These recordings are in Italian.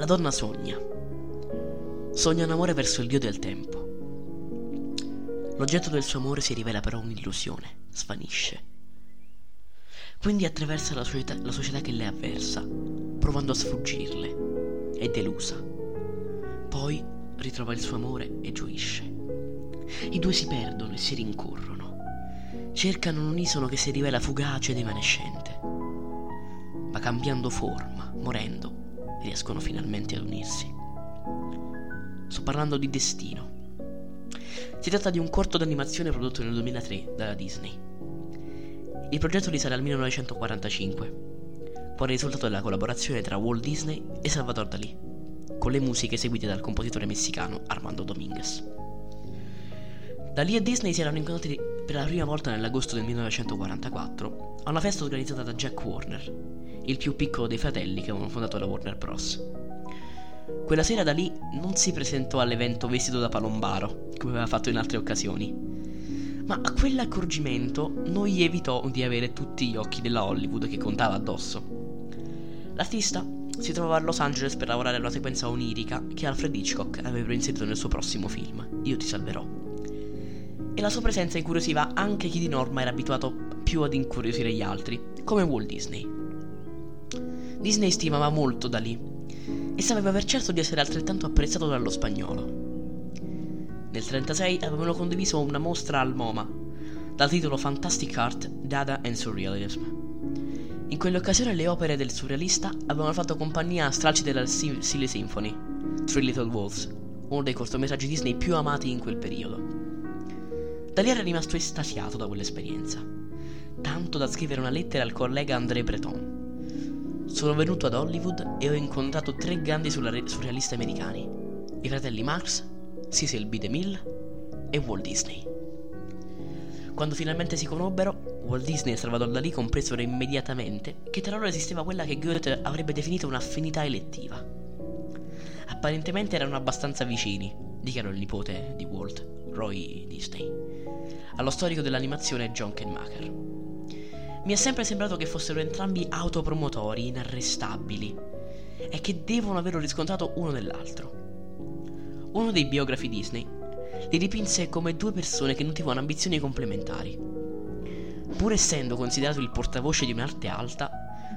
La donna sogna un amore verso il dio del tempo. L'oggetto del suo amore si rivela però un'illusione, svanisce. Quindi attraversa la società che le è avversa, provando a sfuggirle. È delusa. Poi ritrova il suo amore e gioisce. I due si perdono e si rincorrono. Cercano un unisono che si rivela fugace ed evanescente. Ma cambiando forma, morendo, riescono finalmente ad unirsi. Sto parlando di Destino. Si tratta di un corto d'animazione prodotto nel 2003 dalla Disney. Il progetto risale al 1945, poi è il risultato della collaborazione tra Walt Disney e Salvador Dalì, con le musiche eseguite dal compositore messicano Armando Domínguez. Dalì e Disney si erano incontrati per la prima volta nell'agosto del 1944 a una festa organizzata da Jack Warner, il più piccolo dei fratelli che avevano fondato la Warner Bros. Quella sera Dalì non si presentò all'evento vestito da palombaro, come aveva fatto in altre occasioni, ma a quell'accorgimento non gli evitò di avere tutti gli occhi della Hollywood che contava addosso. L'artista si trovava a Los Angeles per lavorare a una sequenza onirica che Alfred Hitchcock aveva inserito nel suo prossimo film, Io ti salverò, e la sua presenza incuriosiva anche chi di norma era abituato più ad incuriosire gli altri, come Walt Disney. Disney stimava molto Dalì e sapeva per certo di essere altrettanto apprezzato dallo spagnolo. Nel 1936 avevano condiviso una mostra al MoMA dal titolo Fantastic Art, Dada and Surrealism. In quell'occasione le opere del surrealista avevano fatto compagnia a stralci della Silly Symphony, Three Little Wolves, uno dei cortometraggi Disney più amati in quel periodo. Dalì era rimasto estasiato da quell'esperienza, tanto da scrivere una lettera al collega André Breton. Sono venuto ad Hollywood e ho incontrato tre grandi surrealisti americani, i fratelli Marx, Cecil B. DeMille e Walt Disney. Quando finalmente si conobbero, Walt Disney e Salvador Dalì compresero immediatamente che tra loro esisteva quella che Goethe avrebbe definito un'affinità elettiva. Apparentemente erano abbastanza vicini, dichiarò il nipote di Walt, Roy Disney, allo storico dell'animazione John Kenmaker. Mi è sempre sembrato che fossero entrambi autopromotori inarrestabili e che devono averlo riscontrato uno nell'altro. Uno dei biografi Disney li dipinse come due persone che nutrivano ambizioni complementari. Pur essendo considerato il portavoce di un'arte alta,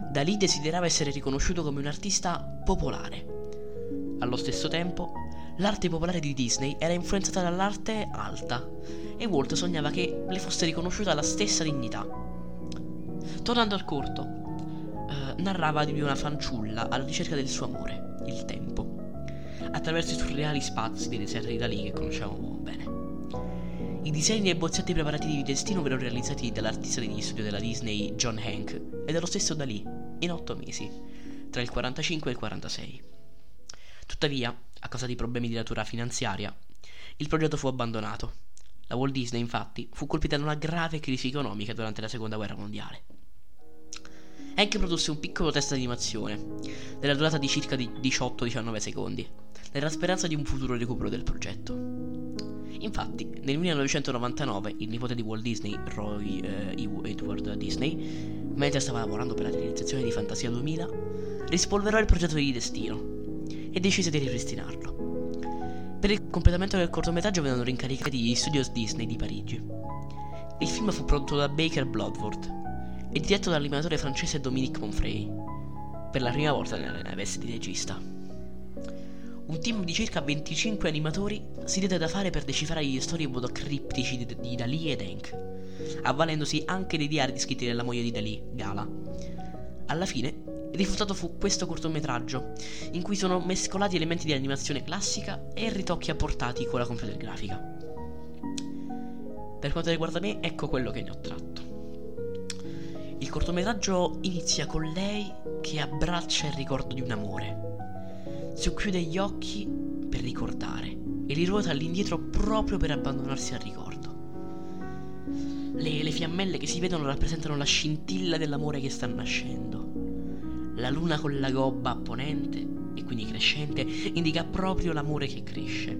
Dalì desiderava essere riconosciuto come un artista popolare. Allo stesso tempo, l'arte popolare di Disney era influenzata dall'arte alta e Walt sognava che le fosse riconosciuta la stessa dignità. Tornando al corto, narrava di una fanciulla alla ricerca del suo amore, il tempo, attraverso i surreali spazi dei deserti di Dalì che conosciamo bene. I disegni e bozzetti preparativi di Destino vennero realizzati dall'artista di studio della Disney John Hank e dallo stesso Dalì in 8 mesi, tra il 45 e il 46. Tuttavia, a causa di problemi di natura finanziaria, il progetto fu abbandonato. La Walt Disney, infatti, fu colpita da una grave crisi economica durante la Seconda Guerra Mondiale. Hank produsse un piccolo test d'animazione, della durata di circa 18-19 secondi, nella speranza di un futuro recupero del progetto. Infatti, nel 1999, il nipote di Walt Disney, Roy Edward Disney, mentre stava lavorando per la realizzazione di Fantasia 2000, rispolverò il progetto di Destino e decise di ripristinarlo. Per il completamento del cortometraggio vennero incaricati gli studios Disney di Parigi. Il film fu prodotto da Baker Bloodworth e diretto dall'animatore francese Dominique Monfrey, per la prima volta nella veste di regista. Un team di circa 25 animatori si diede da fare per decifrare gli storie in modo criptici di Dalì ed Hank, avvalendosi anche dei diari scritti dalla moglie di Dalì, Gala. Alla fine, il risultato fu questo cortometraggio, in cui sono mescolati elementi di animazione classica e ritocchi apportati con la computer grafica. Per quanto riguarda me, ecco quello che ne ho tratto. Il cortometraggio inizia con lei che abbraccia il ricordo di un amore. Socchiude gli occhi per ricordare e li ruota all'indietro proprio per abbandonarsi al ricordo. Le fiammelle che si vedono rappresentano la scintilla dell'amore che sta nascendo. La luna con la gobba apponente, e quindi crescente, indica proprio l'amore che cresce.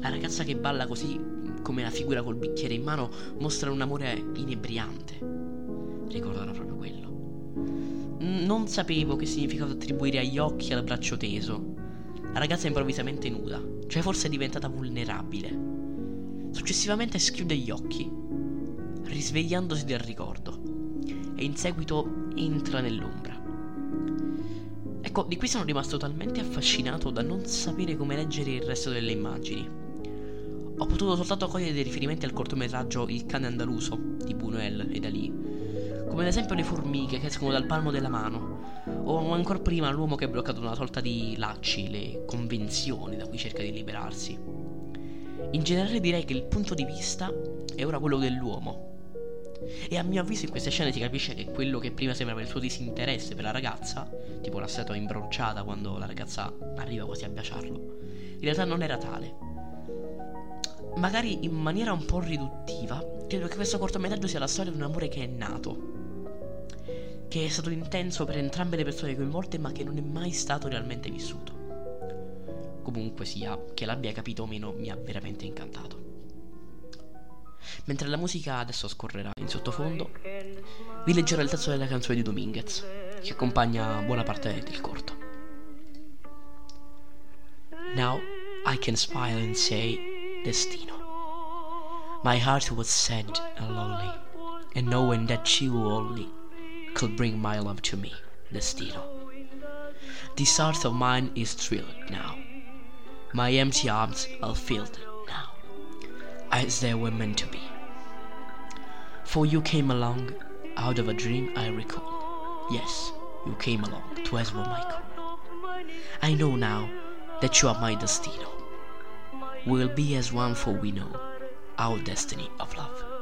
La ragazza che balla così, come la figura col bicchiere in mano, mostra un amore inebriante. Ricordano proprio quello. Non sapevo che significato attribuire agli occhi e al braccio teso. La ragazza è improvvisamente nuda, cioè forse è diventata vulnerabile. Successivamente schiude gli occhi, risvegliandosi del ricordo, e in seguito entra nell'ombra. Ecco, di qui sono rimasto talmente affascinato da non sapere come leggere il resto delle immagini. Ho potuto soltanto cogliere dei riferimenti al cortometraggio Il cane andaluso di Buñuel e Dalì, come ad esempio le formiche che escono dal palmo della mano, o ancora prima l'uomo che è bloccato da una sorta di lacci, le convenzioni da cui cerca di liberarsi. In generale direi che il punto di vista è ora quello dell'uomo, e a mio avviso in queste scene si capisce che quello che prima sembrava il suo disinteresse per la ragazza, tipo la statua imbronciata quando la ragazza arriva quasi a baciarlo, in realtà non era tale. Magari in maniera un po' riduttiva, credo che questo cortometraggio sia la storia di un amore che è nato, che è stato intenso per entrambe le persone coinvolte, ma che non è mai stato realmente vissuto. Comunque sia, che l'abbia capito o meno, mi ha veramente incantato. Mentre la musica adesso scorrerà in sottofondo, vi leggerò il testo della canzone di Domínguez, che accompagna buona parte del corto. Now I can smile and say Destino. My heart was sad and lonely, and knowing that you only could bring my love to me, Destino. This heart of mine is thrilled now. My empty arms are filled now, as they were meant to be. For you came along out of a dream I recall. Yes, you came along to answer my call. I know now that you are my Destino. We'll be as one, for we know our destiny of love.